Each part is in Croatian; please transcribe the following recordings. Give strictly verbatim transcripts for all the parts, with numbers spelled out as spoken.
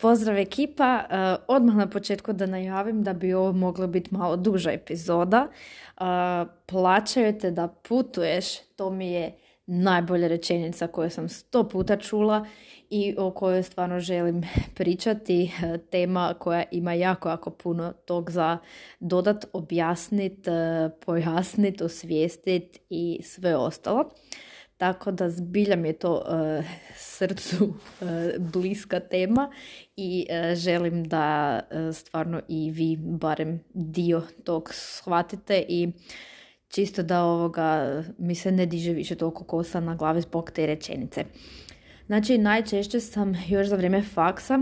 Pozdrav ekipa, odmah na početku da najavim da bi ovo mogla biti malo duža epizoda. Plaćaju te da putuješ, to mi je najbolja rečenica koju sam sto puta čula i o kojoj stvarno želim pričati. Tema koja ima jako, jako puno tog za dodat, objasnit, pojasnit, osvijestit i sve ostalo. Tako da zbilja mi je to uh, srcu uh, bliska tema i uh, želim da uh, stvarno i vi barem dio tog shvatite i čisto da ovoga mi se ne diže više toliko kosa na glavi zbog te rečenice. Znači, najčešće sam još za vrijeme faksa,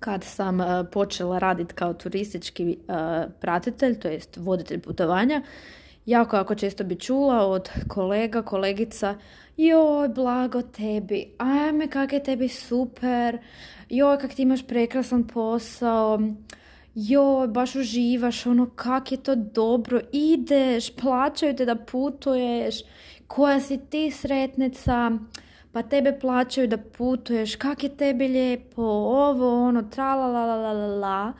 kad sam uh, počela raditi kao turistički uh, pratitelj, to jest voditelj putovanja, jako, jako često bi čula od kolega, kolegica, joj, blago tebi, ajme, kak je tebi super, joj, kak ti imaš prekrasan posao, joj, baš uživaš, ono, kak je to dobro, ideš, plaćaju te da putuješ, koja si ti sretnica, pa tebe plaćaju da putuješ, kak je tebi lijepo, ovo, ono, tralalalalala.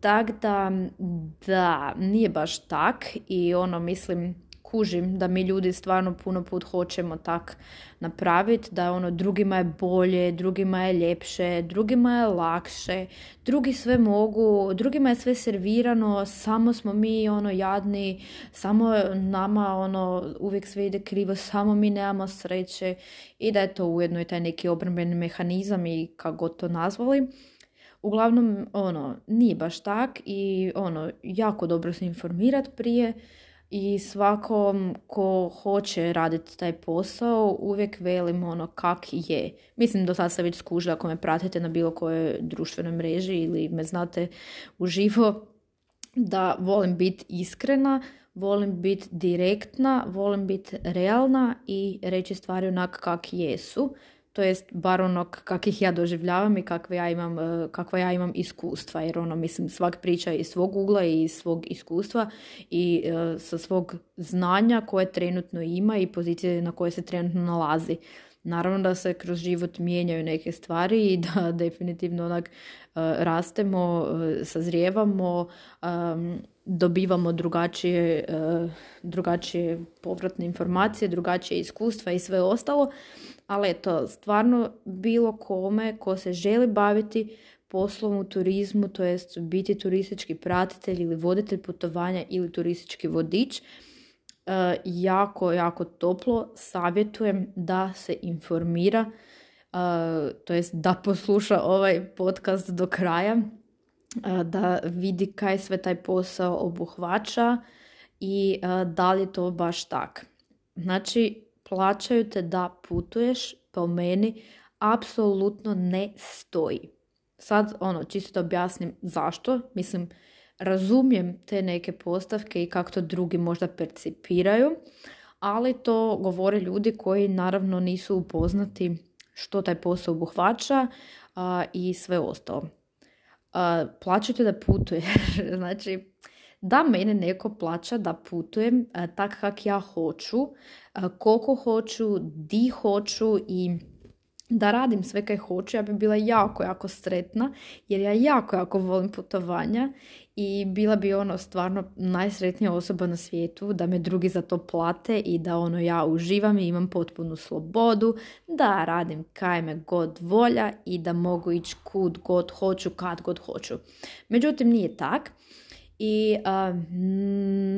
Tako da, da, nije baš tak i ono, mislim, kužim da mi ljudi stvarno puno put hoćemo tak napraviti, da ono, drugima je bolje, drugima je ljepše, drugima je lakše, drugi sve mogu, drugima je sve servirano, samo smo mi ono jadni, samo nama ono uvijek sve ide krivo, samo mi nemamo sreće i da je to ujedno i taj neki obrambeni mehanizam i kako god to nazvali. Uglavnom, ono, nije baš tak i ono, jako dobro se informirati prije i svakom ko hoće raditi taj posao uvijek velim ono kak je. Mislim, do sada ste već skužili ako me pratite na bilo kojoj društvenoj mreži ili me znate uživo, da volim biti iskrena, volim biti direktna, volim biti realna i reći stvari onak kak jesu. To jest bar ono kak ih ja doživljavam i kakve ja imam, kakva ja imam iskustva, jer ono, mislim, svak priča iz svog ugla i iz svog iskustva i e, sa svog znanja koje trenutno ima i pozicije na koje se trenutno nalazi. Naravno da se kroz život mijenjaju neke stvari i da definitivno onak e, rastemo, e, sazrijevamo, e, dobivamo drugačije, e, drugačije povratne informacije, drugačije iskustva i sve ostalo. Ali eto, stvarno bilo kome ko se želi baviti poslom u turizmu, to jest biti turistički pratitelj ili voditelj putovanja ili turistički vodič, jako, jako toplo savjetujem da se informira, to jest da posluša ovaj podcast do kraja, da vidi kaj sve taj posao obuhvaća i da li je to baš tak. Znači, plaćaju te da putuješ, po meni apsolutno ne stoji. Sad, ono, čisto da objasnim zašto. Mislim, razumijem te neke postavke i kako to drugi možda percipiraju, ali to govore ljudi koji naravno nisu upoznati što taj posao obuhvaća a, i sve ostalo. A, plaćaju te da putuješ, znači... Da mene neko plaća da putujem tak kak ja hoću, koliko hoću, di hoću i da radim sve kaj hoću, ja bi bila jako, jako sretna jer ja jako, jako volim putovanja i bila bi ono stvarno najsretnija osoba na svijetu da me drugi za to plate i da ono ja uživam i imam potpunu slobodu, da radim kaj me god volja i da mogu ići kud god hoću, kad god hoću. Međutim, nije tak. I a,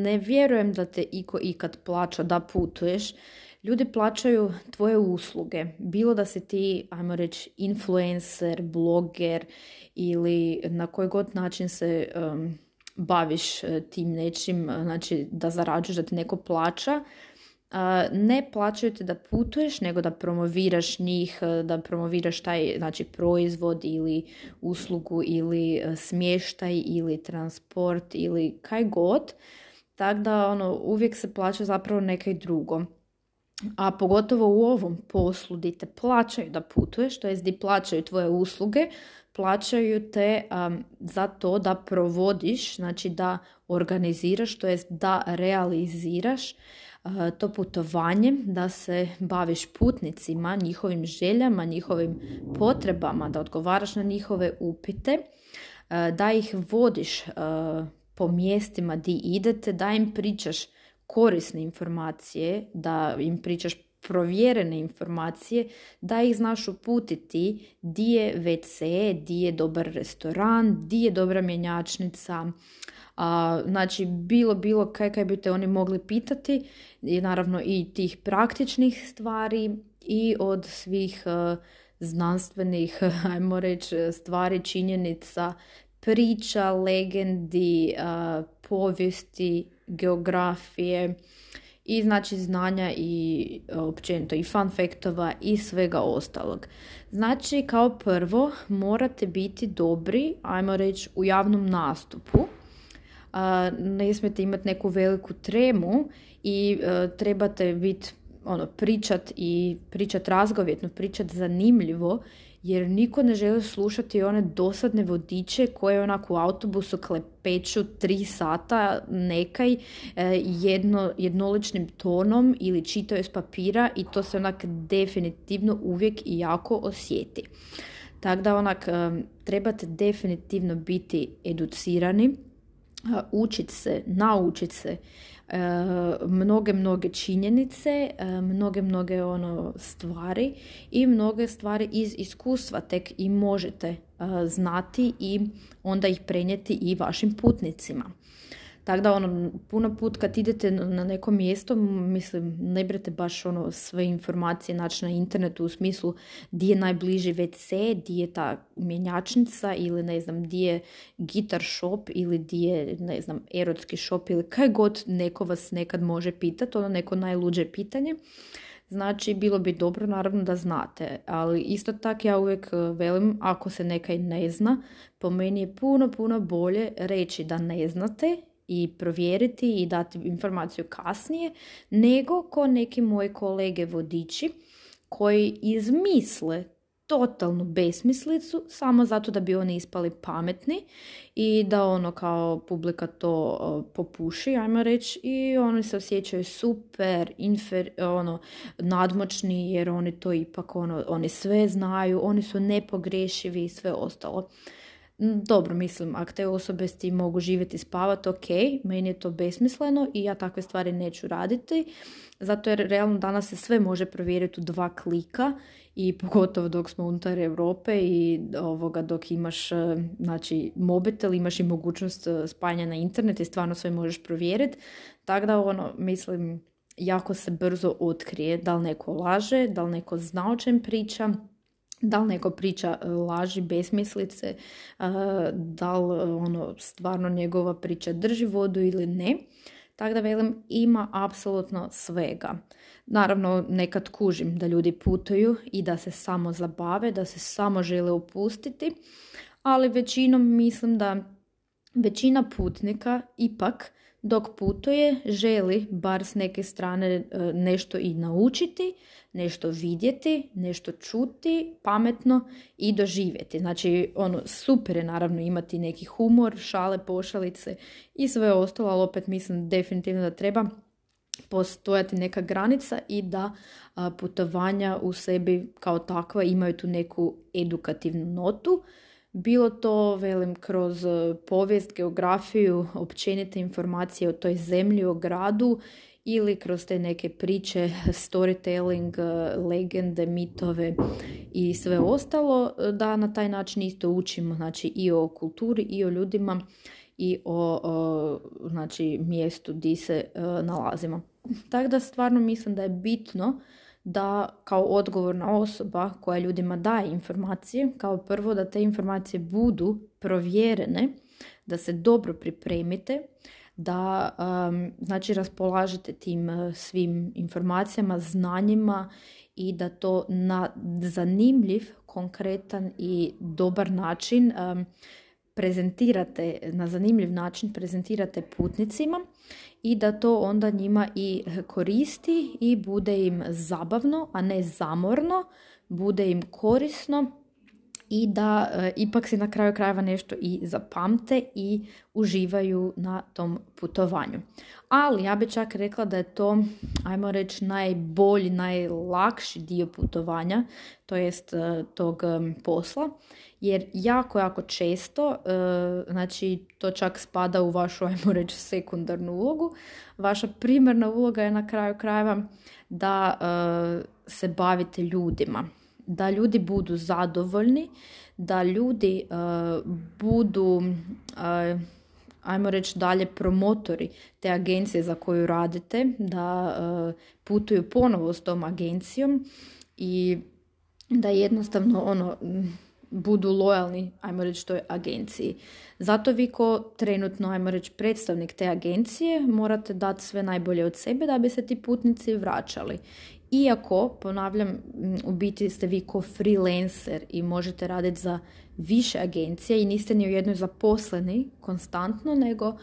ne vjerujem da te iko ikad plaća da putuješ. Ljudi plaćaju tvoje usluge. Bilo da si ti, ajmo reći, influencer, bloger ili na koji god način se um, baviš tim nečim, znači da zarađuješ, da te neko plaća. Ne plaćaju te da putuješ, nego da promoviraš njih, da promoviraš taj, znači, proizvod ili uslugu ili smještaj ili transport ili kaj god. Tako da ono, uvijek se plaća zapravo nekaj drugo. A pogotovo u ovom poslu di te plaćaju da putuješ, to jest di plaćaju tvoje usluge, plaćaju te um, za to da provodiš, znači da organiziraš, to jest da realiziraš to putovanje, da se baviš putnicima, njihovim željama, njihovim potrebama, da odgovaraš na njihove upite, da ih vodiš po mjestima di idete, da im pričaš korisne informacije, da im pričaš provjerene informacije, da ih znaš uputiti di je ve ce, di je dobar restoran, di je dobra mjenjačnica. A, znači bilo bilo kaj kaj bi te oni mogli pitati, i naravno i tih praktičnih stvari i od svih uh, znanstvenih, ajmo reći, stvari, činjenica, priča, legendi, uh, povijesti, geografije i znači znanja i općenito i fun factova i svega ostalog. Znači kao prvo morate biti dobri, ajmo reći, u javnom nastupu. Ne smijete imati neku veliku tremu i trebate biti, ono, pričat i pričat razgovjetno, pričat zanimljivo, jer niko ne želi slušati one dosadne vodiče koje onako u autobusu klepeću tri sata nekaj jedno, jednoličnim tonom ili čitaju iz papira, i to se onak definitivno uvijek i jako osjeti. Tako da onak trebate definitivno biti educirani, učit se, naučit se e, mnoge, mnoge činjenice, e, mnoge, mnoge ono, stvari i mnoge stvari iz iskustva tek i možete e, znati i onda ih prenijeti i vašim putnicima. Tako da ono, puno put kad idete na neko mjesto, mislim, ne brete baš ono, sve informacije naći na internetu u smislu di je najbliži ve ce, di je ta mjenjačnica ili ne znam, di je gitar shop ili di je, ne znam, erotski shop ili kaj god neko vas nekad može pitati, ono neko najluđe pitanje. Znači, bilo bi dobro naravno da znate, ali isto tako ja uvijek velim, ako se nekaj ne zna, po meni je puno, puno bolje reći da ne znate i provjeriti i dati informaciju kasnije, nego ko neki moji kolege vodiči koji izmisle totalnu besmislicu samo zato da bi oni ispali pametni i da ono kao publika to popuši, ajmo reći, i oni se osjećaju super, infer, ono, nadmoćni, jer oni to ipak ono, oni sve znaju, oni su nepogrešivi i sve ostalo. Dobro, mislim, ako te osobe s tim mogu živjeti i spavati, ok, meni je to besmisleno i ja takve stvari neću raditi, zato jer realno danas se sve može provjeriti u dva klika, i pogotovo dok smo unutar Europe i ovoga, dok imaš, znači, mobitel, imaš i mogućnost spajanja na internet i stvarno sve možeš provjeriti, tako da ono, mislim, jako se brzo otkrije da li neko laže, da li neko zna o čem priča, da li neko priča laži, besmislice, da li ono, stvarno njegova priča drži vodu ili ne. Tako da velim, ima apsolutno svega. Naravno, nekad kužim da ljudi putuju i da se samo zabave, da se samo žele opustiti, ali većinom mislim da većina putnika ipak dok putuje želi bar s neke strane nešto i naučiti, nešto vidjeti, nešto čuti, pametno i doživjeti. Znači, ono, super je naravno imati neki humor, šale, pošalice i sve ostalo, ali opet mislim definitivno da treba postojati neka granica i da putovanja u sebi kao takva imaju tu neku edukativnu notu. Bilo to, velim, kroz povijest, geografiju, općenite informacije o toj zemlji, o gradu, ili kroz te neke priče, storytelling, legende, mitove i sve ostalo, da na taj način isto učimo, znači, i o kulturi i o ljudima i o, o znači, mjestu gdje se o, nalazimo. Tako da stvarno mislim da je bitno da kao odgovorna osoba koja ljudima daje informacije, kao prvo da te informacije budu provjerene, da se dobro pripremite, da um, znači raspolažete tim svim informacijama, znanjima i da to na zanimljiv, konkretan i dobar način um, prezentirate, na zanimljiv način prezentirate putnicima i da to onda njima i koristi i bude im zabavno, a ne zamorno, bude im korisno i da e, ipak se na kraju krajeva nešto i zapamte i uživaju na tom putovanju. Ali ja bi čak rekla da je to, ajmo reći, najbolji, najlakši dio putovanja, to jest e, tog e, posla, jer jako, jako često, e, znači to čak spada u vašu, ajmo reći, sekundarnu ulogu. Vaša primarna uloga je na kraju krajeva da e, se bavite ljudima, da ljudi budu zadovoljni, da ljudi uh, budu, uh, ajmo reći dalje, promotori te agencije za koju radite, da uh, putuju ponovo s tom agencijom i da jednostavno ono, budu lojalni, ajmo reći, toj agenciji. Zato vi ko trenutno, ajmo reći, predstavnik te agencije morate dati sve najbolje od sebe da bi se ti putnici vraćali. Iako, ponavljam, u biti ste vi ko freelancer i možete raditi za više agencija i niste ni u jednoj zaposleni konstantno, nego uh,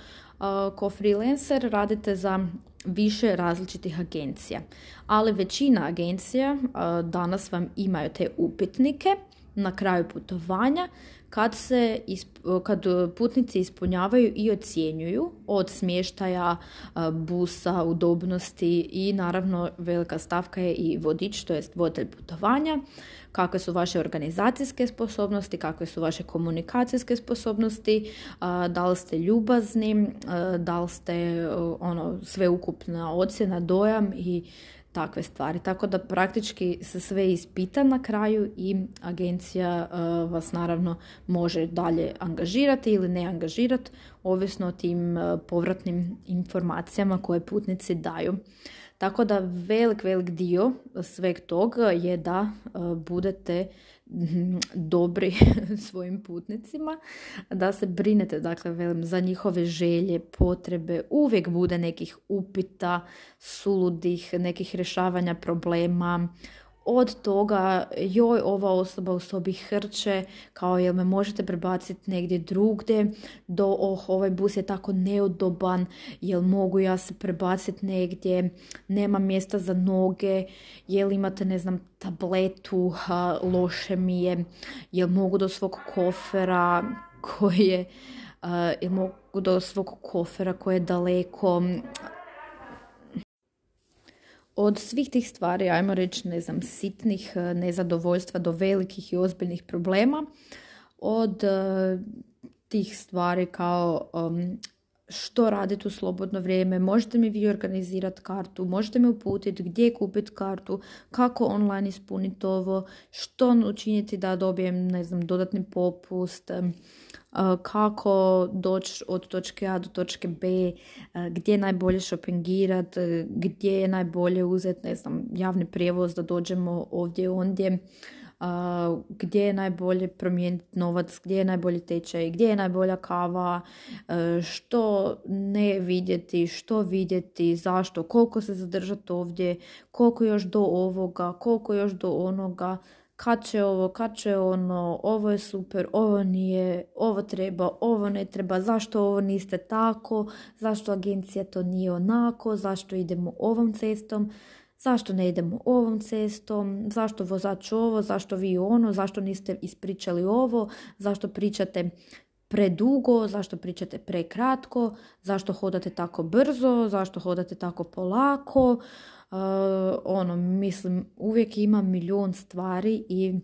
ko freelancer radite za više različitih agencija. Ali većina agencija uh, danas vam imaju te upitnike na kraju putovanja kad, se isp- kad putnici ispunjavaju i ocjenjuju od smještaja, busa, udobnosti i naravno velika stavka je i vodič, to jest voditelj putovanja, kakve su vaše organizacijske sposobnosti, kakve su vaše komunikacijske sposobnosti, da li ste ljubazni, da li ste ono, sveukupna ocjena, dojam i takve stvari. Tako da praktički se sve ispita na kraju i agencija uh, vas naravno može dalje angažirati ili ne angažirati, ovisno o tim uh, povratnim informacijama koje putnici daju. Tako da velik, velik dio sveg toga je da uh, budete dobri svojim putnicima, da se brinete, dakle, velim, za njihove želje, potrebe, uvijek bude nekih upita, suludih, nekih rješavanja problema, od toga joj ova osoba u sobi hrče, kao jel me možete prebaciti negdje drugdje, do oh ovaj bus je tako neudoban, jel mogu ja se prebaciti negdje, nema mjesta za noge, jel imate ne znam tabletu, ha, loše mi je, jel mogu do svog kofera koji je, uh, jel mogu do svog kofera koji je daleko. Od svih tih stvari, ajmo reći, ne znam, sitnih nezadovoljstva do velikih i ozbiljnih problema, od e, tih stvari kao um, što raditi u slobodno vrijeme, možete mi vi organizirati kartu, možete mi uputiti gdje kupiti kartu, kako online ispuniti ovo, što učiniti da dobijem, ne znam, dodatni popust, kako doći od točke A do točke B, gdje je najbolje šopingirati, gdje je najbolje uzeti, ne znam, javni prijevoz da dođemo ovdje ondje, gdje je najbolje promijeniti novac, gdje je najbolji tečaj, gdje je najbolja kava, što ne vidjeti, što vidjeti, zašto, koliko se zadržati ovdje, koliko još do ovoga, koliko još do onoga, kad će ovo, kad će ono, ovo je super, ovo nije, ovo treba, ovo ne treba, zašto ovo niste tako, zašto agencija to nije onako, zašto idemo ovom cestom, zašto ne idemo ovom cestom, zašto vozač ovo, zašto vi ono, zašto niste ispričali ovo, zašto pričate predugo, zašto pričate prekratko, zašto hodate tako brzo, zašto hodate tako polako, uh, ono, mislim, uvijek ima milion stvari i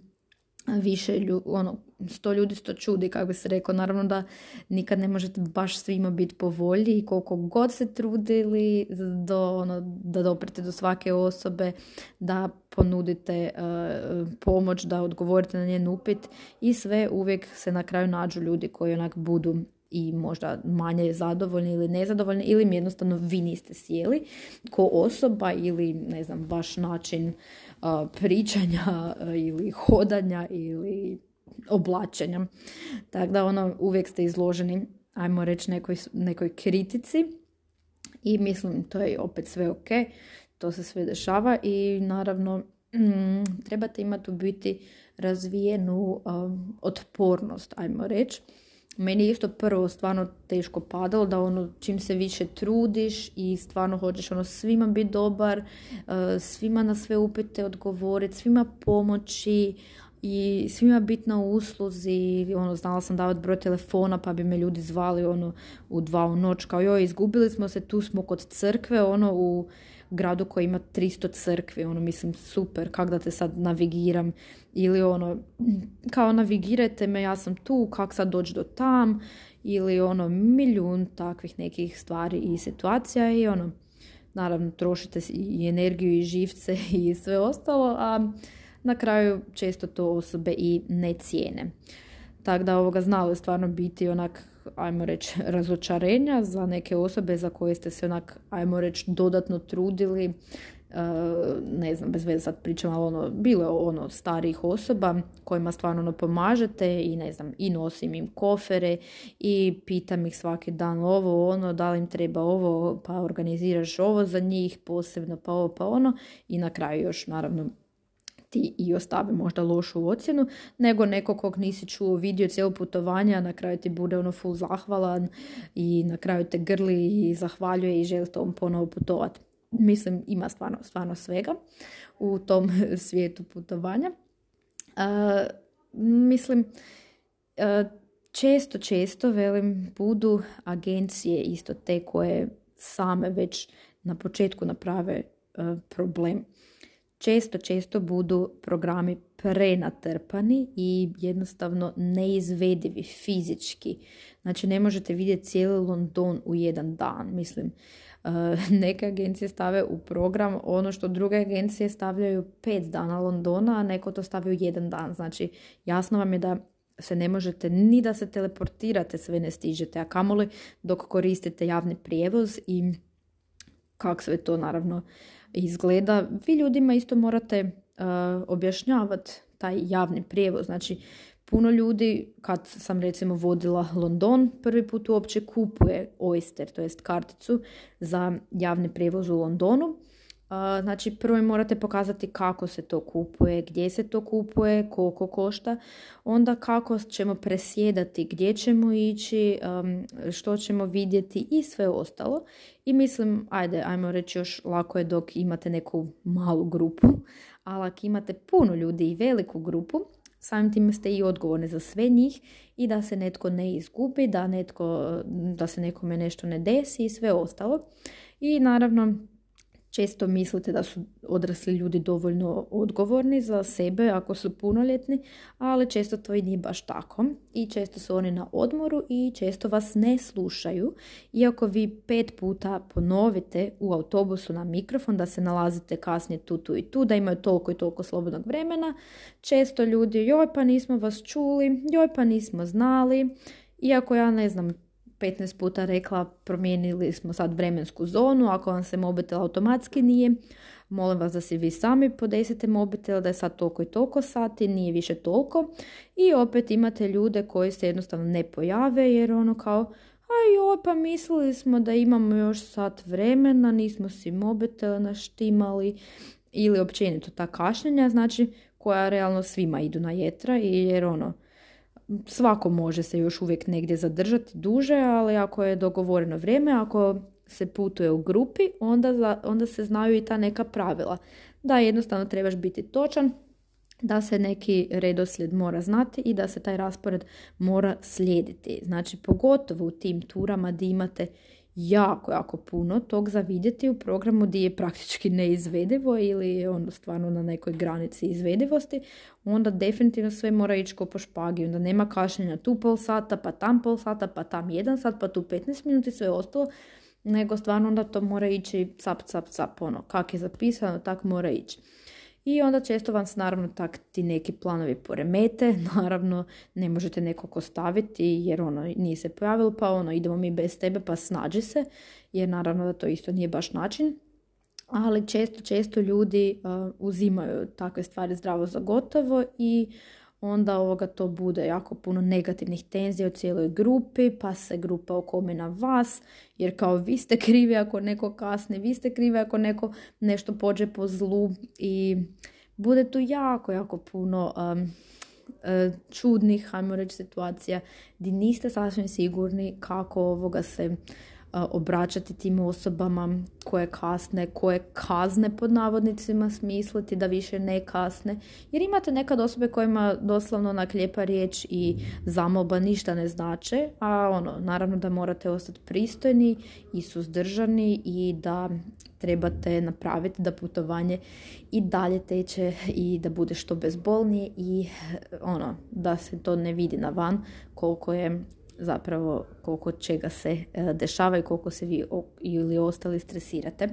više ljudi, ono, sto ljudi sto čudi, kako bi se reklo. Naravno da nikad ne možete baš svima biti po volji i koliko god se trudili do, ono, da doprete do svake osobe, da ponudite uh, pomoć, da odgovorite na njen upit i sve, uvijek se na kraju nađu ljudi koji onak budu i možda manje zadovoljni ili nezadovoljni, ili im jednostavno vi niste sjeli ko osoba ili ne znam, vaš način uh, pričanja uh, ili hodanja ili oblačenja. Tako da ono, uvijek ste izloženi, ajmo reći, nekoj, nekoj kritici i mislim to je opet sve ok, to se sve dešava i naravno mm, trebate imati u biti razvijenu um, otpornost, ajmo reći. Meni je isto prvo stvarno teško padalo da ono, čim se više trudiš i stvarno hoćeš ono, svima biti dobar, svima na sve upite odgovoriti, svima pomoći, i svima bitna usluzi, ono, znala sam davati broj telefona pa bi me ljudi zvali ono, u dva u noć, kao joj, izgubili smo se, tu smo kod crkve, ono, u gradu koji ima tristo crkvi, ono, mislim, super, kak da te sad navigiram, ili ono, kao navigirajte me, ja sam tu, kak sad doći do tam, ili ono, milijun takvih nekih stvari i situacija i ono, naravno, trošite i energiju i živce i sve ostalo, a na kraju često to osobe i ne cijene. Tako da ovoga znalo je stvarno biti onak, ajmo reći, razočarenja za neke osobe za koje ste se onak, ajmo reći, dodatno trudili. Ne znam, bez veze sad pričam, ali ono, bilo je ono starijih osoba kojima stvarno ono pomažete i ne znam, i nosim im kofere i pitam ih svaki dan ovo, ono, da li im treba ovo, pa organiziraš ovo za njih posebno, pa ovo, pa ono, i na kraju još naravno ti i ostavi možda lošu ocjenu, nego neko kog nisi čuo vidio cijelo putovanja, na kraju ti bude ono full zahvalan i na kraju te grli i zahvaljuje i želi tom ponovo putovati. Mislim, ima stvarno, stvarno svega u tom svijetu putovanja. E, mislim, često, često, velim, budu agencije isto te koje same već na početku naprave problem. Često, često budu programi prenatrpani i jednostavno neizvedivi fizički. Znači, ne možete vidjeti cijeli London u jedan dan, mislim. Neke agencije stave u program ono što druge agencije stavljaju pet dana Londona, a neko to stavi u jedan dan. Znači, jasno vam je da se ne možete ni da se teleportirate, sve ne stižete, a kamoli dok koristite javni prijevoz i kako sve to naravno izgleda. Vi ljudima isto morate uh, objašnjavati taj javni prijevoz. Znači, puno ljudi, kad sam recimo vodila London, prvi put uopće kupuje Oyster, to jest karticu za javni prijevoz u Londonu. Znači, prvo morate pokazati kako se to kupuje, gdje se to kupuje, koliko košta, onda kako ćemo presjedati, gdje ćemo ići, što ćemo vidjeti i sve ostalo. I mislim, ajde, ajmo reći, još lako je dok imate neku malu grupu, ali ako imate puno ljudi i veliku grupu, samim time ste i odgovorni za sve njih i da se netko ne izgubi, da, netko, da se nekome nešto ne desi i sve ostalo. I naravno, često mislite da su odrasli ljudi dovoljno odgovorni za sebe ako su punoljetni, ali često to i nije baš tako. I često su oni na odmoru i često vas ne slušaju. Iako vi pet puta ponovite u autobusu na mikrofon da se nalazite kasnije tu, tu i tu, da imaju toliko i toliko slobodnog vremena, često ljudi, joj pa nismo vas čuli, joj pa nismo znali, iako ja ne znam, petnaest puta rekla promijenili smo sad vremensku zonu, ako vam se mobitel automatski nije, molim vas da si vi sami podesite mobitel, da je sad toliko i toliko sati, nije više toliko. I opet imate ljude koji se jednostavno ne pojave jer ono kao, ajoj pa mislili smo da imamo još sat vremena, nismo si mobitel naštimali, ili općenito ta kašnjenja, znači koja realno svima idu na jetra jer ono, svako može se još uvijek negdje zadržati duže, ali ako je dogovoreno vrijeme, ako se putuje u grupi, onda, za, onda se znaju i ta neka pravila. Da jednostavno trebaš biti točan, da se neki redoslijed mora znati i da se taj raspored mora slijediti. Znači, pogotovo u tim turama gdje imate jako, jako puno tog za vidjeti u programu gdje je praktički neizvedivo ili je ono stvarno na nekoj granici izvedivosti, onda definitivno sve mora ići ko po špagi, onda nema kašnjenja tu pol sata, pa tam pol sata, pa tam jedan sat, pa tu petnaest minuta i sve ostalo, nego stvarno onda to mora ići cap, cap, cap, ono, kak je zapisano, tak mora ići. I onda često vam se naravno tak ti neki planovi poremete, naravno ne možete nekog ostaviti jer ono nije se pojavilo pa ono idemo mi bez tebe pa snađi se jer naravno da to isto nije baš način. Ali često, često ljudi uh, uzimaju takve stvari zdravo za gotovo i onda ovoga to bude jako puno negativnih tenzija u cijeloj grupi, pa se grupa okome na vas, jer kao vi ste krivi ako neko kasne, vi ste krivi ako neko nešto pođe po zlu i bude tu jako, jako puno um, čudnih, ajmo reći, situacija gdje niste sasvim sigurni kako ovoga se obraćati tim osobama koje kasne, koje kazne pod navodnicima smisliti da više ne kasne. Jer imate nekad osobe kojima doslovno onak lijepa riječ i zamolba ništa ne znače, a ono, naravno da morate ostati pristojni i suzdržani i da trebate napraviti da putovanje i dalje teče i da bude što bezbolnije i ono, da se to ne vidi na van koliko je zapravo koliko čega se dešava i koliko se vi ili ostali stresirate.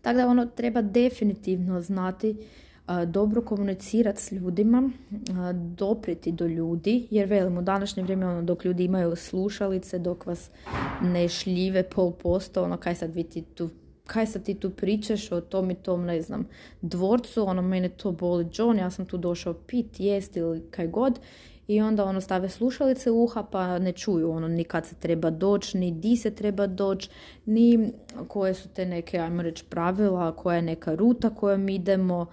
Tako da ono, treba definitivno znati dobro komunicirati s ljudima, doprijeti do ljudi, jer velim u današnje vrijeme ono, dok ljudi imaju slušalice, dok vas ne šljive pol posto, ono kaj sad vi ti tu kaj sad ti tu pričaš o tom i tom, ne znam, dvorcu, ono mene to boli John, ja sam tu došao pit, jest ili kaj god. I onda ono stave slušalice u uha pa ne čuju ono ni kad se treba doći, ni di se treba doći, ni koje su te neke, ajmo reći, pravila, koja je neka ruta kojom idemo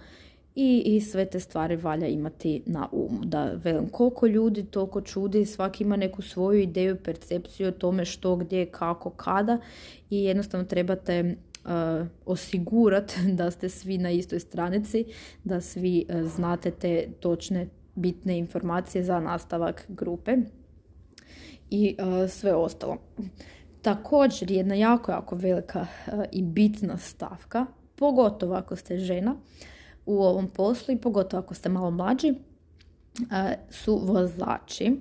i, i sve te stvari valja imati na umu. Da velim, koliko ljudi, toliko čudi, svaki ima neku svoju ideju, percepciju o tome što, gdje, kako, kada i jednostavno trebate osigurati da ste svi na istoj stranici, da svi znate te točne bitne informacije za nastavak grupe i uh, sve ostalo. Također jedna jako, jako velika uh, i bitna stavka, pogotovo ako ste žena u ovom poslu i pogotovo ako ste malo mlađi, uh, su vozači.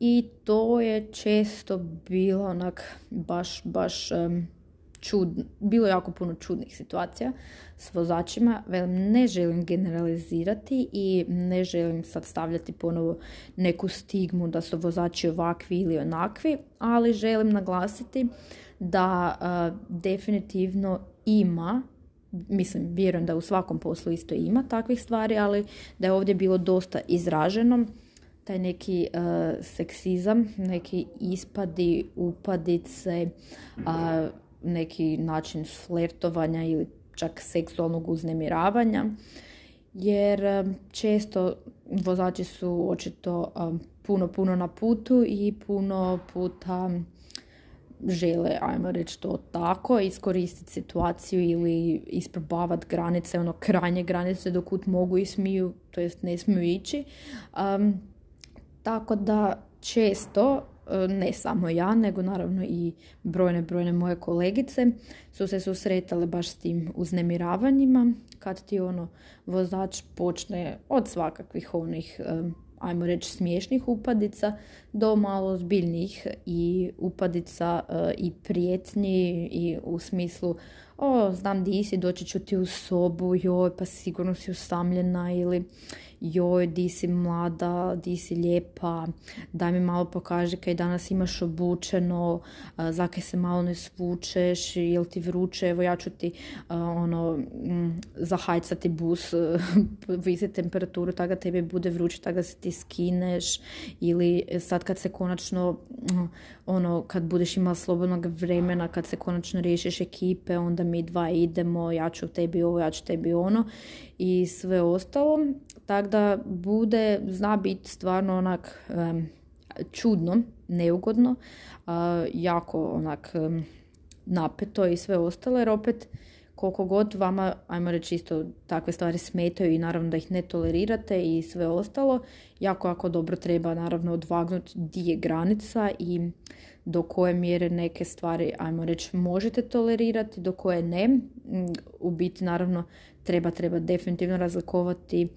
I to je često bilo onak baš, baš... Um, Čud, bilo jako puno čudnih situacija s vozačima. Velim, ne želim generalizirati i ne želim sad stavljati ponovo neku stigmu da su vozači ovakvi ili onakvi, ali želim naglasiti da a, definitivno ima, mislim, vjerujem da u svakom poslu isto ima takvih stvari, ali da je ovdje bilo dosta izraženo taj neki a, seksizam, neki ispadi, upadice, a, neki način flertovanja ili čak seksualnog uznemiravanja, jer često vozači su očito puno, puno na putu i puno puta žele, ajmo reći to tako, iskoristiti situaciju ili isprobavati granice, ono krajnje granice do kud mogu i smiju, to jest ne smiju ići. Um, tako da često, ne samo ja, nego naravno i brojne, brojne moje kolegice su se susretale baš s tim uznemiravanjima kad ti ono vozač počne od svakakvih onih, ajmo reći, smiješnih upadica do malo zbiljnih i upadica i prijetnji i u smislu o, znam di si, doći ću ti u sobu, joj, pa sigurno si usamljena ili joj, di si mlada, di si lijepa, daj mi malo pokaži kaj danas imaš obučeno, zakaj se malo ne svučeš, jel ti vruće, evo ja ću ti ono, zahajcati bus, povisi temperaturu, tako da tebi bude vruće, tako da se ti skineš ili sad kad se konačno, ono, kad budeš imala slobodnog vremena, kad se konačno riješiš ekipe, onda mi dva idemo, ja ću tebi ovo, ja ću tebi ono i sve ostalo. Tako da bude, zna biti stvarno onak um, čudno, neugodno, uh, jako onak um, napeto i sve ostalo, jer opet koliko god vama, ajmo reći, isto takve stvari smetaju i naravno da ih ne tolerirate i sve ostalo, jako, jako dobro treba naravno odvagnuti di je granica i do koje mjere neke stvari, ajmo reći, možete tolerirati, do koje ne. U biti naravno treba, treba definitivno razlikovati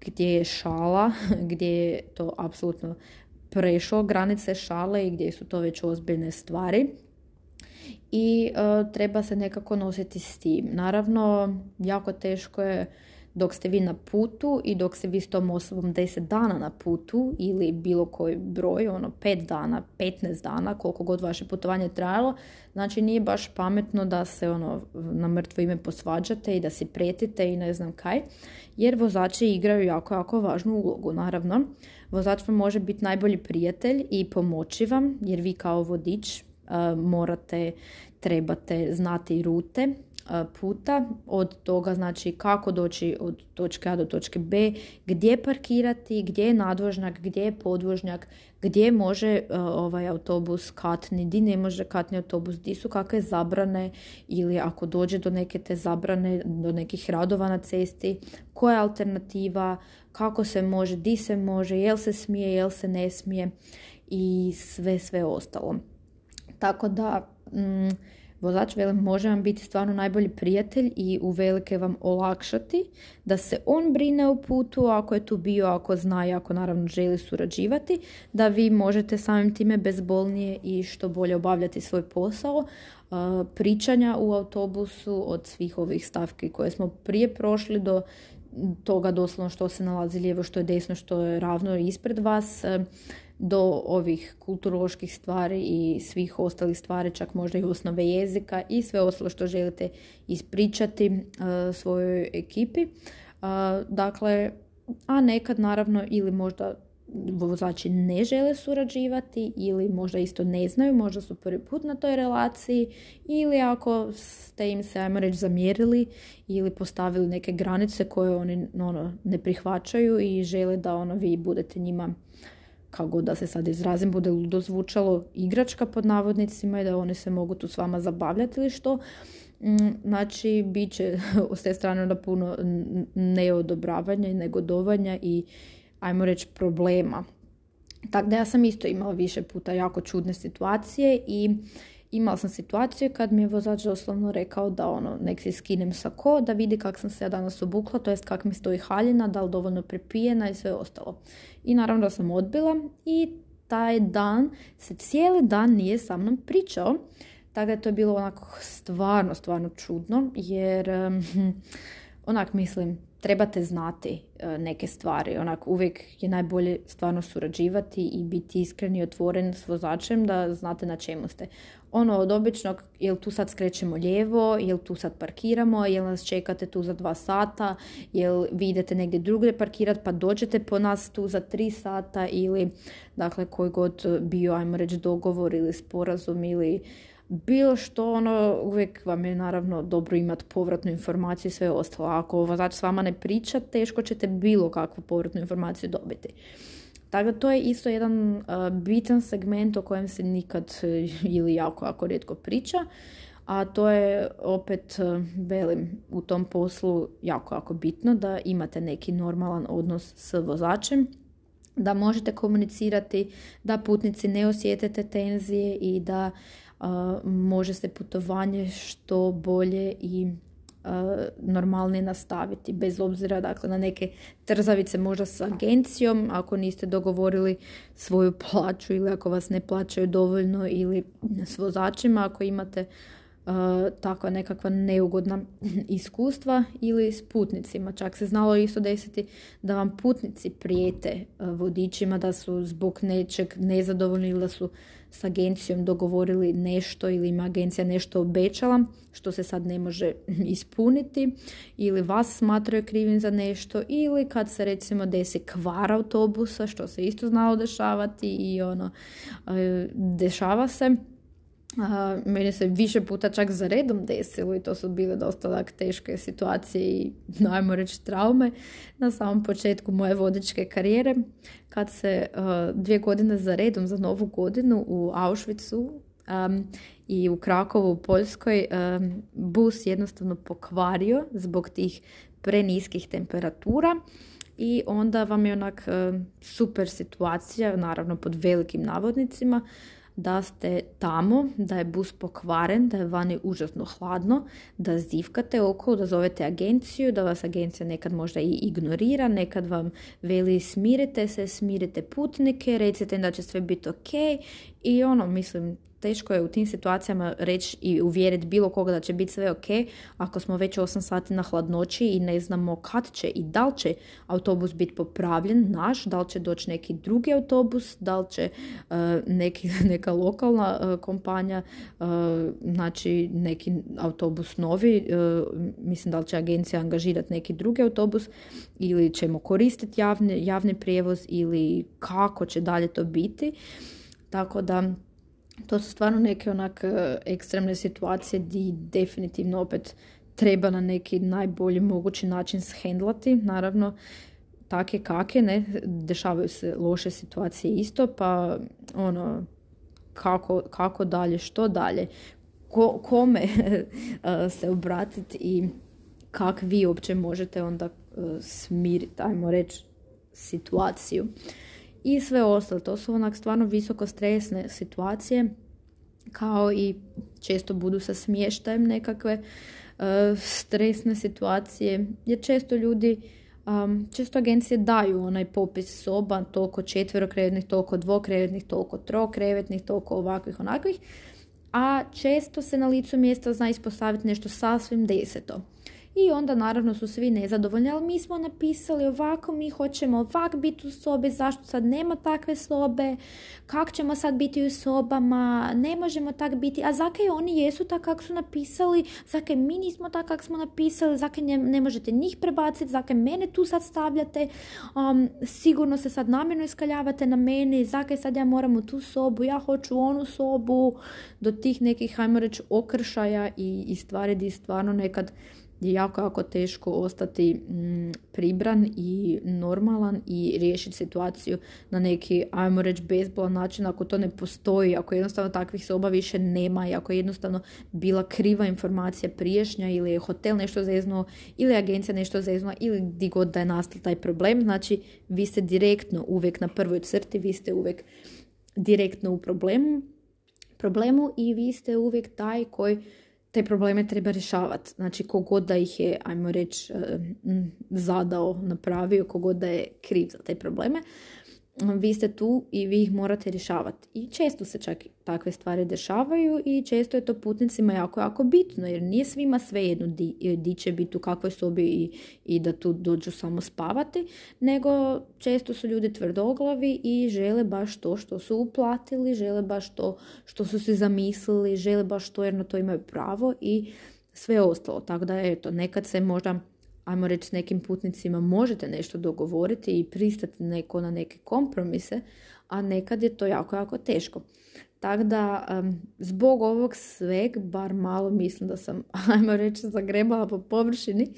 gdje je šala, gdje je to apsolutno prešlo granice šale i gdje su to već ozbiljne stvari. I uh, treba se nekako nositi s tim. Naravno, jako teško je dok ste vi na putu i dok ste vi s tom osobom deset dana na putu ili bilo koji broj, ono pet dana, petnaest dana, koliko god vaše putovanje trajalo, znači nije baš pametno da se ono na mrtvo ime posvađate i da si prijetite i ne znam kaj, jer vozači igraju jako, jako važnu ulogu. Naravno, vozač vam može biti najbolji prijatelj i pomoći vam, jer vi kao vodič morate, trebate znati rute, puta, od toga znači kako doći od točke A do točke B, gdje parkirati, gdje je nadvožnjak, gdje je podvožnjak, gdje može uh, ovaj autobus katni, di ne može katni autobus, di su kakve zabrane ili ako dođe do neke te zabrane, do nekih radova na cesti, koja je alternativa, kako se može, di se može, jel se smije, jel se ne smije i sve sve ostalo. Tako da mm, vozač, velim, može vam biti stvarno najbolji prijatelj i uvelike vam olakšati da se on brine o putu, ako je tu bio, ako zna i ako naravno želi surađivati, da vi možete samim time bezbolnije i što bolje obavljati svoj posao. Pričanja u autobusu od svih ovih stavki koje smo prije prošli do toga doslovno što se nalazi lijevo, što je desno, što je ravno ispred vas, do ovih kulturoloških stvari i svih ostalih stvari, čak možda i osnove jezika i sve ostalo što želite ispričati uh, svojoj ekipi. Uh, dakle, a nekad naravno ili možda vozači ne žele surađivati ili možda isto ne znaju, možda su prvi put na toj relaciji ili ako ste im se, ajmo reći, zamjerili ili postavili neke granice koje oni ono, ne prihvaćaju i žele da ono, vi budete njima, kako da se sad izrazim, bude ludo zvučalo, igračka pod navodnicima i da oni se mogu tu s vama zabavljati ili što. Znači, bit će s te strane onda puno neodobravanja i negodovanja i, ajmo reći, problema. Tako da ja sam isto imala više puta jako čudne situacije i imala sam situaciju kad mi je vozač doslovno rekao da ono, nek si skinem sako, da vidi kak sam se ja danas obukla, to jest kak mi stoji haljina, da li dovoljno prepijena i sve ostalo. I naravno da sam odbila i taj dan se cijeli dan nije sa mnom pričao. Tako da je to bilo onako stvarno, stvarno čudno jer um, onak mislim, trebate znati neke stvari, onako uvijek je najbolje stvarno surađivati i biti iskren i otvoren s vozačem da znate na čemu ste. Ono od običnog, jel tu sad skrećemo lijevo, jel tu sad parkiramo, jel nas čekate tu za dva sata, jel vi idete negdje drugdje parkirati pa dođete po nas tu za tri sata ili dakle koji god bio, ajmo reći, dogovor ili sporazum ili bilo što, ono, uvijek vam je naravno dobro imati povratnu informaciju i sve ostalo. Ako vozač s vama ne priča, teško ćete bilo kakvu povratnu informaciju dobiti. Tako da to je isto jedan uh, bitan segment o kojem se nikad ili jako, jako rijetko priča. A to je opet, velim, u tom poslu jako, jako bitno da imate neki normalan odnos s vozačem, da možete komunicirati, da putnici ne osjetite tenzije i da Uh, može se putovanje što bolje i uh, normalnije nastaviti, bez obzira dakle, na neke trzavice možda s agencijom, ako niste dogovorili svoju plaću ili ako vas ne plaćaju dovoljno ili s vozačima, ako imate uh, takva nekakva neugodna iskustva ili s putnicima. Čak se znalo isto desiti da vam putnici prijete uh, vodičima da su zbog nečeg nezadovoljni ili da su s agencijom dogovorili nešto ili im agencija nešto obećala što se sad ne može ispuniti ili vas smatraju krivim za nešto ili kad se recimo desi kvar autobusa što se isto znalo dešavati i ono dešava se. Meni se više puta čak za redom desilo i to su bile dosta dak, teške situacije i najmo reći traume na samom početku moje vodičke karijere kad se uh, dvije godine za redom za novu godinu u Auschwitzu um, i u Krakovu u Poljskoj um, bus jednostavno pokvario zbog tih preniskih temperatura. I onda vam je onak uh, super situacija, naravno pod velikim navodnicima, da ste tamo, da je bus pokvaren, da je vani užasno hladno, da zivkate okolo, da zovete agenciju, da vas agencija nekad možda i ignorira, nekad vam veli smirite se, smirite putnike, recite da će sve biti ok i ono, mislim, teško je u tim situacijama reći i uvjeriti bilo koga da će biti sve ok ako smo već osam sati na hladnoći i ne znamo kad će i da li će autobus biti popravljen naš, da li će doći neki drugi autobus, da li će uh, neki, neka lokalna uh, kompanija, uh, znači neki autobus novi, uh, mislim da li će agencija angažirati neki drugi autobus ili ćemo koristiti javni, javni prijevoz ili kako će dalje to biti. Tako da to su stvarno neke onak ekstremne situacije gdje definitivno opet treba na neki najbolji mogući način shendlati. Naravno, take kake, ne, dešavaju se loše situacije isto, pa ono, kako, kako dalje, što dalje, ko, kome se obratiti i kak vi uopće možete onda smiriti, ajmo reći, situaciju. I sve ostalo, to su onak stvarno visoko stresne situacije, kao i često budu sa smještajem nekakve uh, stresne situacije, jer često ljudi, um, često agencije daju onaj popis soba, toliko četverokrevetnih, toliko dvokrevetnih, toliko trokrevetnih, toliko ovakvih, onakvih, a često se na licu mjesta zna ispostaviti nešto sasvim deseto. I onda naravno su svi nezadovoljni, ali mi smo napisali ovako, mi hoćemo ovak biti u sobi, zašto sad nema takve sobe, kak ćemo sad biti u sobama, ne možemo tak biti, a zakaj oni jesu tak kak su napisali, zakaj mi nismo tak kak smo napisali, zakaj ne, ne možete njih prebaciti, zakaj mene tu sad stavljate, um, sigurno se sad namjerno iskaljavate na mene, zakaj sad ja moram u tu sobu, ja hoću onu sobu, do tih nekih, ajmo reći, okršaja i, i stvari di stvarno nekad je jako, jako teško ostati pribran i normalan i riješiti situaciju na neki, ajmo reći, bezbolan način ako to ne postoji, ako jednostavno takvih soba više nema i ako je jednostavno bila kriva informacija priješnja ili je hotel nešto zeznuo ili agencija nešto zeznula ili gdje god da je nastao taj problem. Znači, vi ste direktno uvijek na prvoj crti, vi ste uvijek direktno u problemu, problemu i vi ste uvijek taj koji te probleme treba rješavati. Znači, kogod da ih je, ajmo reći, zadao, napravio, kogod da je kriv za te probleme, vi ste tu i vi ih morate rješavati. I često se čak takve stvari dešavaju i često je to putnicima jako, jako bitno, jer nije svima svejedno di, di će biti u kakvoj sobi i, i da tu dođu samo spavati, nego često su ljudi tvrdoglavi i žele baš to što su uplatili, žele baš to što su si zamislili, žele baš to jer na to imaju pravo i sve ostalo. Tako da, eto, nekad se možda, ajmo reći, s nekim putnicima možete nešto dogovoriti i pristati neko na neke kompromise, a nekad je to jako, jako teško. Tako da, um, zbog ovog sveg, bar malo mislim da sam, ajmo reći, zagrebala po površini,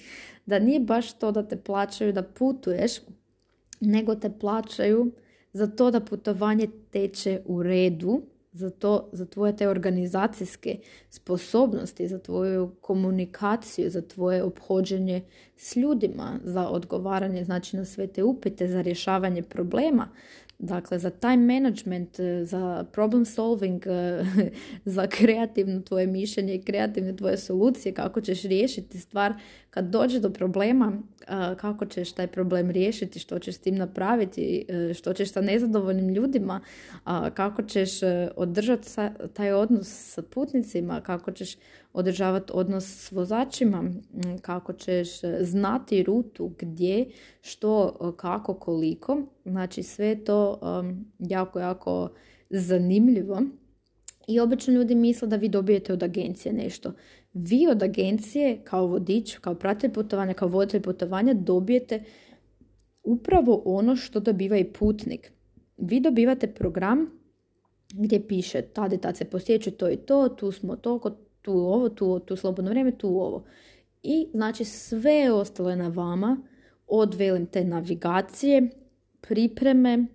da nije baš to da te plaćaju da putuješ, nego te plaćaju za to da putovanje teče u redu, za to, za tvoje te organizacijske sposobnosti, za tvoju komunikaciju, za tvoje ophođenje s ljudima, za odgovaranje, znači, na sve te upite, za rješavanje problema, dakle za time management, za problem solving, za kreativno tvoje mišljenje i kreativne tvoje solucije, kako ćeš riješiti stvar kad dođe do problema, kako ćeš taj problem riješiti, što ćeš s tim napraviti, što ćeš sa nezadovoljnim ljudima, kako ćeš održati taj odnos sa putnicima, kako ćeš održavati odnos s vozačima, kako ćeš znati rutu, gdje, što, kako, koliko. Znači, sve je to um, jako, jako zanimljivo. I obično ljudi misle da vi dobijete od agencije nešto. Vi od agencije, kao vodič, kao pratitelj putovanja, kao voditelj putovanja, dobijete upravo ono što dobiva i putnik. Vi dobivate program gdje piše tad i tad se posjećuje to i to, tu smo toliko, tu ovo, tu, tu slobodno vrijeme, tu ovo. I znači, sve ostalo je na vama, od, velim, te navigacije, pripreme,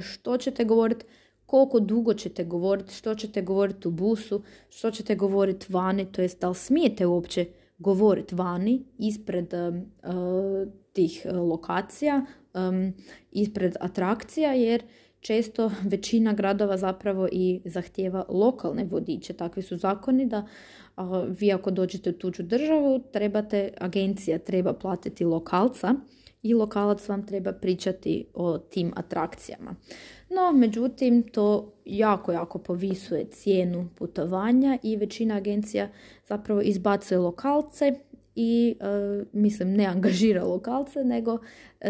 što ćete govoriti, koliko dugo ćete govoriti, što ćete govoriti u busu, što ćete govoriti vani, to jest da li smijete uopće govoriti vani ispred uh, tih lokacija, um, ispred atrakcija, jer često većina gradova zapravo i zahtijeva lokalne vodiče. Takvi su zakoni da a, vi ako dođete u tuđu državu, trebate, agencija treba platiti lokalca i lokalac vam treba pričati o tim atrakcijama. No, međutim, to jako, jako povisuje cijenu putovanja i većina agencija zapravo izbacuje lokalce i, e, mislim, ne angažira lokalce, nego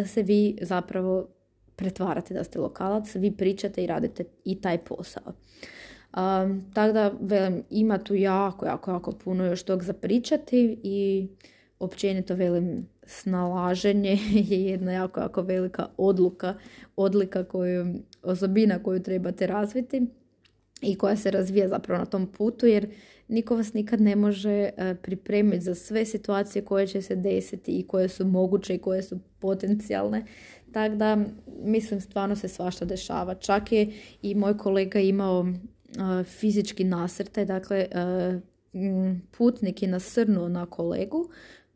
se vi zapravo pretvarate da ste lokalac, vi pričate i radite i taj posao. Um, tako da, velim, ima tu jako, jako, jako puno još tog za pričati i općenito, velim, snalaženje je jedna jako, jako velika odluka, odlika koju, osobina koju trebate razviti. i koja se razvija zapravo na tom putu, jer niko vas nikad ne može pripremiti za sve situacije koje će se desiti i koje su moguće i koje su potencijalne. Tako da, mislim, stvarno se svašta dešava. Čak je i moj kolega imao uh, fizički nasrtaj, dakle uh, putnik je nasrnuo na kolegu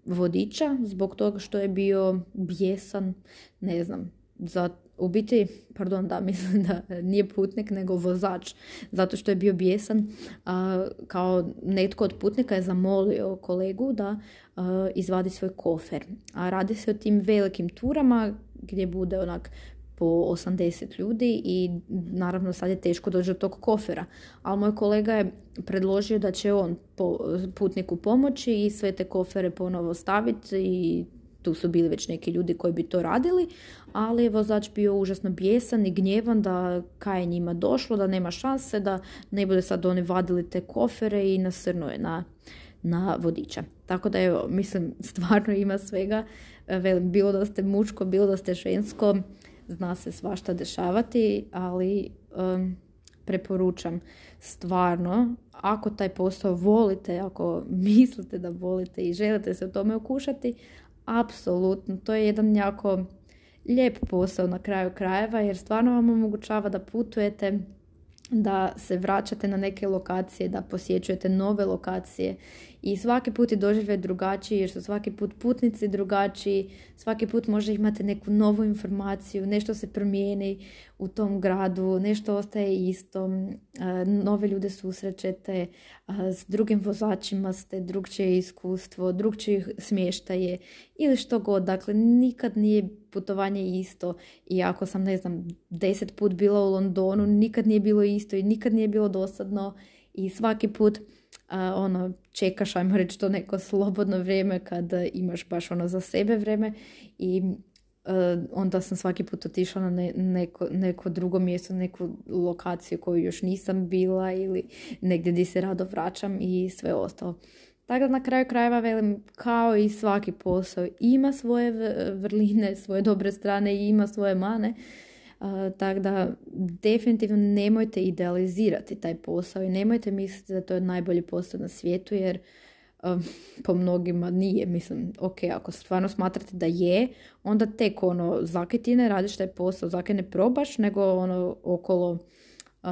vodiča zbog toga što je bio bijesan, ne znam, za u biti, pardon, da, mislim da nije putnik, nego vozač, zato što je bio bijesan, a, kao netko od putnika je zamolio kolegu da a, izvadi svoj kofer. A radi se o tim velikim turama gdje bude onak po osamdeset ljudi i naravno sad je teško doći do tog kofera. Ali moj kolega je predložio da će on po, putniku pomoći i sve te kofere ponovo staviti i tu su bili već neki ljudi koji bi to radili, ali je vozač bio užasno bijesan i gnjevan da kaj je njima došlo, da nema šanse, da ne bude sad oni vadili te kofere i nasrnuje na, na vodiča. Tako da evo, mislim, stvarno ima svega, bilo da ste muško, bilo da ste žensko, zna se svašta dešavati, ali um, preporučam stvarno, ako taj posao volite, ako mislite da volite i želite se u tome okušati, apsolutno, to je jedan jako lijep posao na kraju krajeva, jer stvarno vam omogućava da putujete, da se vraćate na neke lokacije, da posjećujete nove lokacije i svaki put je doživljaj drugačiji, jer su svaki put putnici drugačiji, svaki put možda imate neku novu informaciju, nešto se promijeni u tom gradu, nešto ostaje isto, nove ljude susrećete, s drugim vozačima ste, drugčije iskustvo, drugčije smještaje ili što god, dakle nikad nije putovanje isto i ako sam, ne znam, deset put bila u Londonu, nikad nije bilo isto i nikad nije bilo dosadno i svaki put uh, ono, čekaš, ajmo reći, to neko slobodno vrijeme kad imaš baš ono za sebe vrijeme i uh, onda sam svaki put otišla na ne, neko, neko drugo mjesto, neku lokaciju koju još nisam bila ili negdje gdje se rado vraćam i sve ostalo. Tako na kraju krajeva, velim, kao i svaki posao, ima svoje vrline, svoje dobre strane i ima svoje mane. Uh, tako da definitivno nemojte idealizirati taj posao i nemojte misliti da to je najbolji posao na svijetu, jer uh, po mnogima nije. Mislim, ok, ako stvarno smatrate da je, onda tek ono, zakaj ti ne radiš taj posao, zakaj ne probaš, nego ono okolo Uh,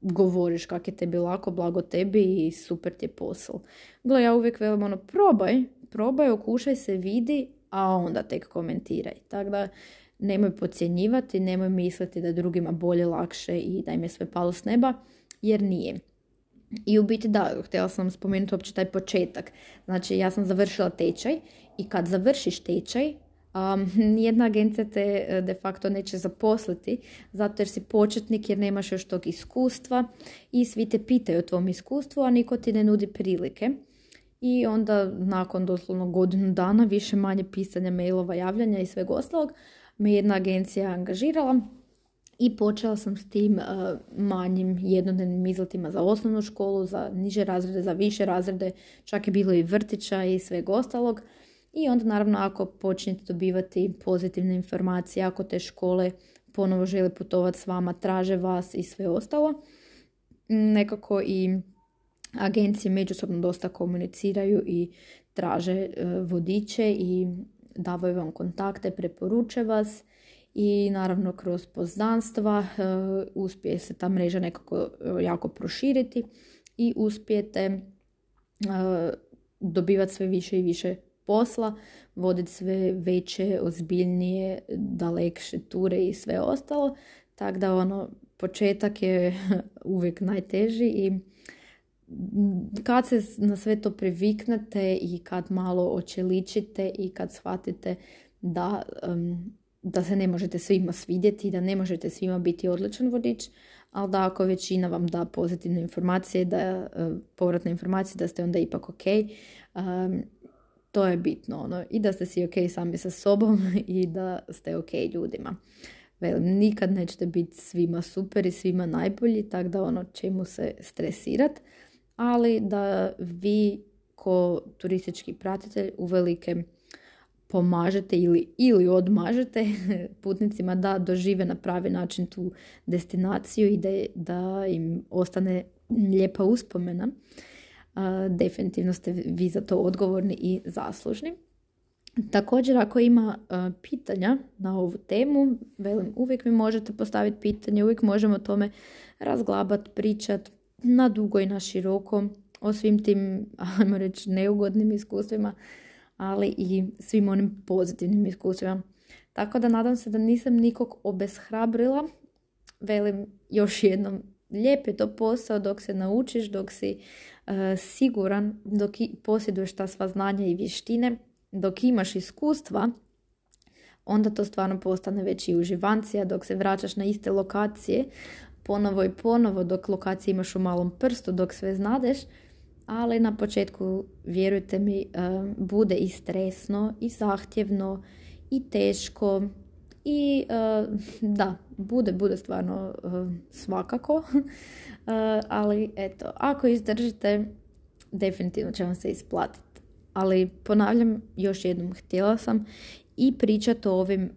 govoriš kak je tebi lako, blago tebi i super ti je posao. Gle, ja uvijek velim ono, probaj, probaj, okušaj se, vidi, a onda tek komentiraj. Tako da nemoj podcjenjivati, nemoj misliti da drugima bolje, lakše i da im je sve palo s neba, jer nije. I u biti da, htjela sam spomenuti uopće taj početak. Znači, ja sam završila tečaj i kad završiš tečaj, Um, nijedna agencija te de facto neće zaposliti zato jer si početnik, jer nemaš još tog iskustva i svi te pitaju o tvom iskustvu, a niko ti ne nudi prilike. I onda nakon doslovno godinu dana, više manje pisanja mailova, javljanja i sveg ostalog, me jedna agencija angažirala i počela sam s tim uh, manjim jednodnevnim izletima za osnovnu školu, za niže razrede, za više razrede, čak je bilo i vrtića i sveg ostalog. I onda naravno ako počnete dobivati pozitivne informacije, ako te škole ponovo žele putovati s vama, traže vas i sve ostalo, nekako i agencije međusobno dosta komuniciraju i traže vodiče i davaju vam kontakte, preporuče vas i naravno kroz poznanstva uspije se ta mreža nekako jako proširiti i uspijete dobivati sve više i više posla, voditi sve veće, ozbiljnije, dalekše ture i sve ostalo. Tako da ono, početak je uvijek najteži i kad se na sve to priviknete i kad malo očeličite i kad shvatite da, um, da se ne možete svima svidjeti, da ne možete svima biti odličan vodič, ali da ako većina vam da pozitivne informacije, da uh, povratne informacije, da ste onda ipak ok. Um, To je bitno, ono, i da ste si ok sami sa sobom i da ste ok ljudima. Velim, nikad nećete biti svima super i svima najbolji, tako da ono, čemu se stresirat, ali da vi ko turistički pratitelj uvelike pomažete ili, ili odmažete putnicima da dožive na pravi način tu destinaciju i da, da im ostane lijepa uspomena. Definitivno ste vi za to odgovorni i zaslužni. Također, ako ima pitanja na ovu temu, velim, uvijek mi možete postaviti pitanje, uvijek možemo o tome razglabati, pričati na dugo i na široko o svim tim, ajmo reći, neugodnim iskustvima, ali i svim onim pozitivnim iskustvima. Tako da nadam se da nisam nikog obeshrabrila. Velim još jednom, lijep je to posao dok se naučiš, dok si uh, siguran, dok posjeduješ ta sva znanja i vještine, dok imaš iskustva, onda to stvarno postane već i uživancija, dok se vraćaš na iste lokacije ponovo i ponovo, dok lokacije imaš u malom prstu, dok sve znadeš. Ali na početku, vjerujte mi, bude i stresno, i zahtjevno, i teško, i da, bude, bude stvarno svakako, ali eto, ako izdržite, definitivno će vam se isplatiti. Ali ponavljam, još jednom, htjela sam i pričati o ovim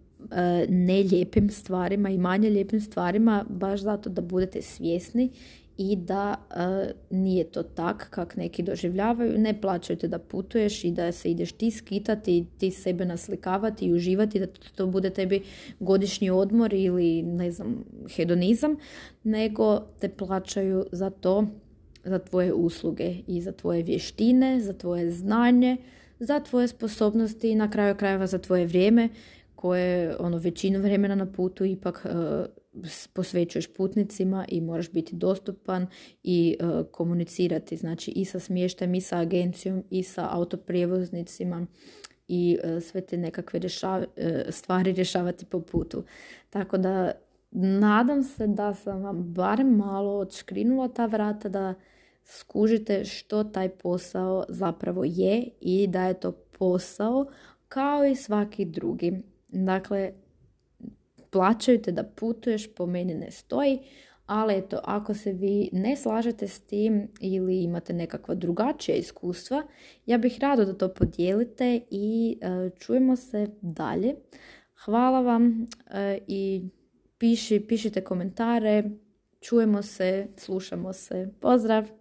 nelijepim stvarima i manje lijepim stvarima, baš zato da budete svjesni i da e, nije to tak kak neki doživljavaju. Ne plaćajte da putuješ i da se ideš ti skitati, ti sebe naslikavati i uživati, da to bude tebi godišnji odmor ili, ne znam, hedonizam, nego te plaćaju za to, za tvoje usluge i za tvoje vještine, za tvoje znanje, za tvoje sposobnosti i na kraju krajeva za tvoje vrijeme, koje ono, većinu vremena na putu ipak e, posvećuješ putnicima i moraš biti dostupan i e, komunicirati, znači i sa smještajem i sa agencijom i sa autoprijevoznicima i e, sve te nekakve rješav, e, stvari rješavati po putu. Tako da nadam se da sam vam barem malo odškrinula ta vrata, da skužite što taj posao zapravo je i da je to posao kao i svaki drugi. Dakle, plaćaju te da putuješ, po meni ne stoji, ali eto, ako se vi ne slažete s tim ili imate nekakva drugačija iskustva, ja bih rado da to podijelite i e, čujemo se dalje. Hvala vam e, i piši, pišite komentare, čujemo se, slušamo se, pozdrav!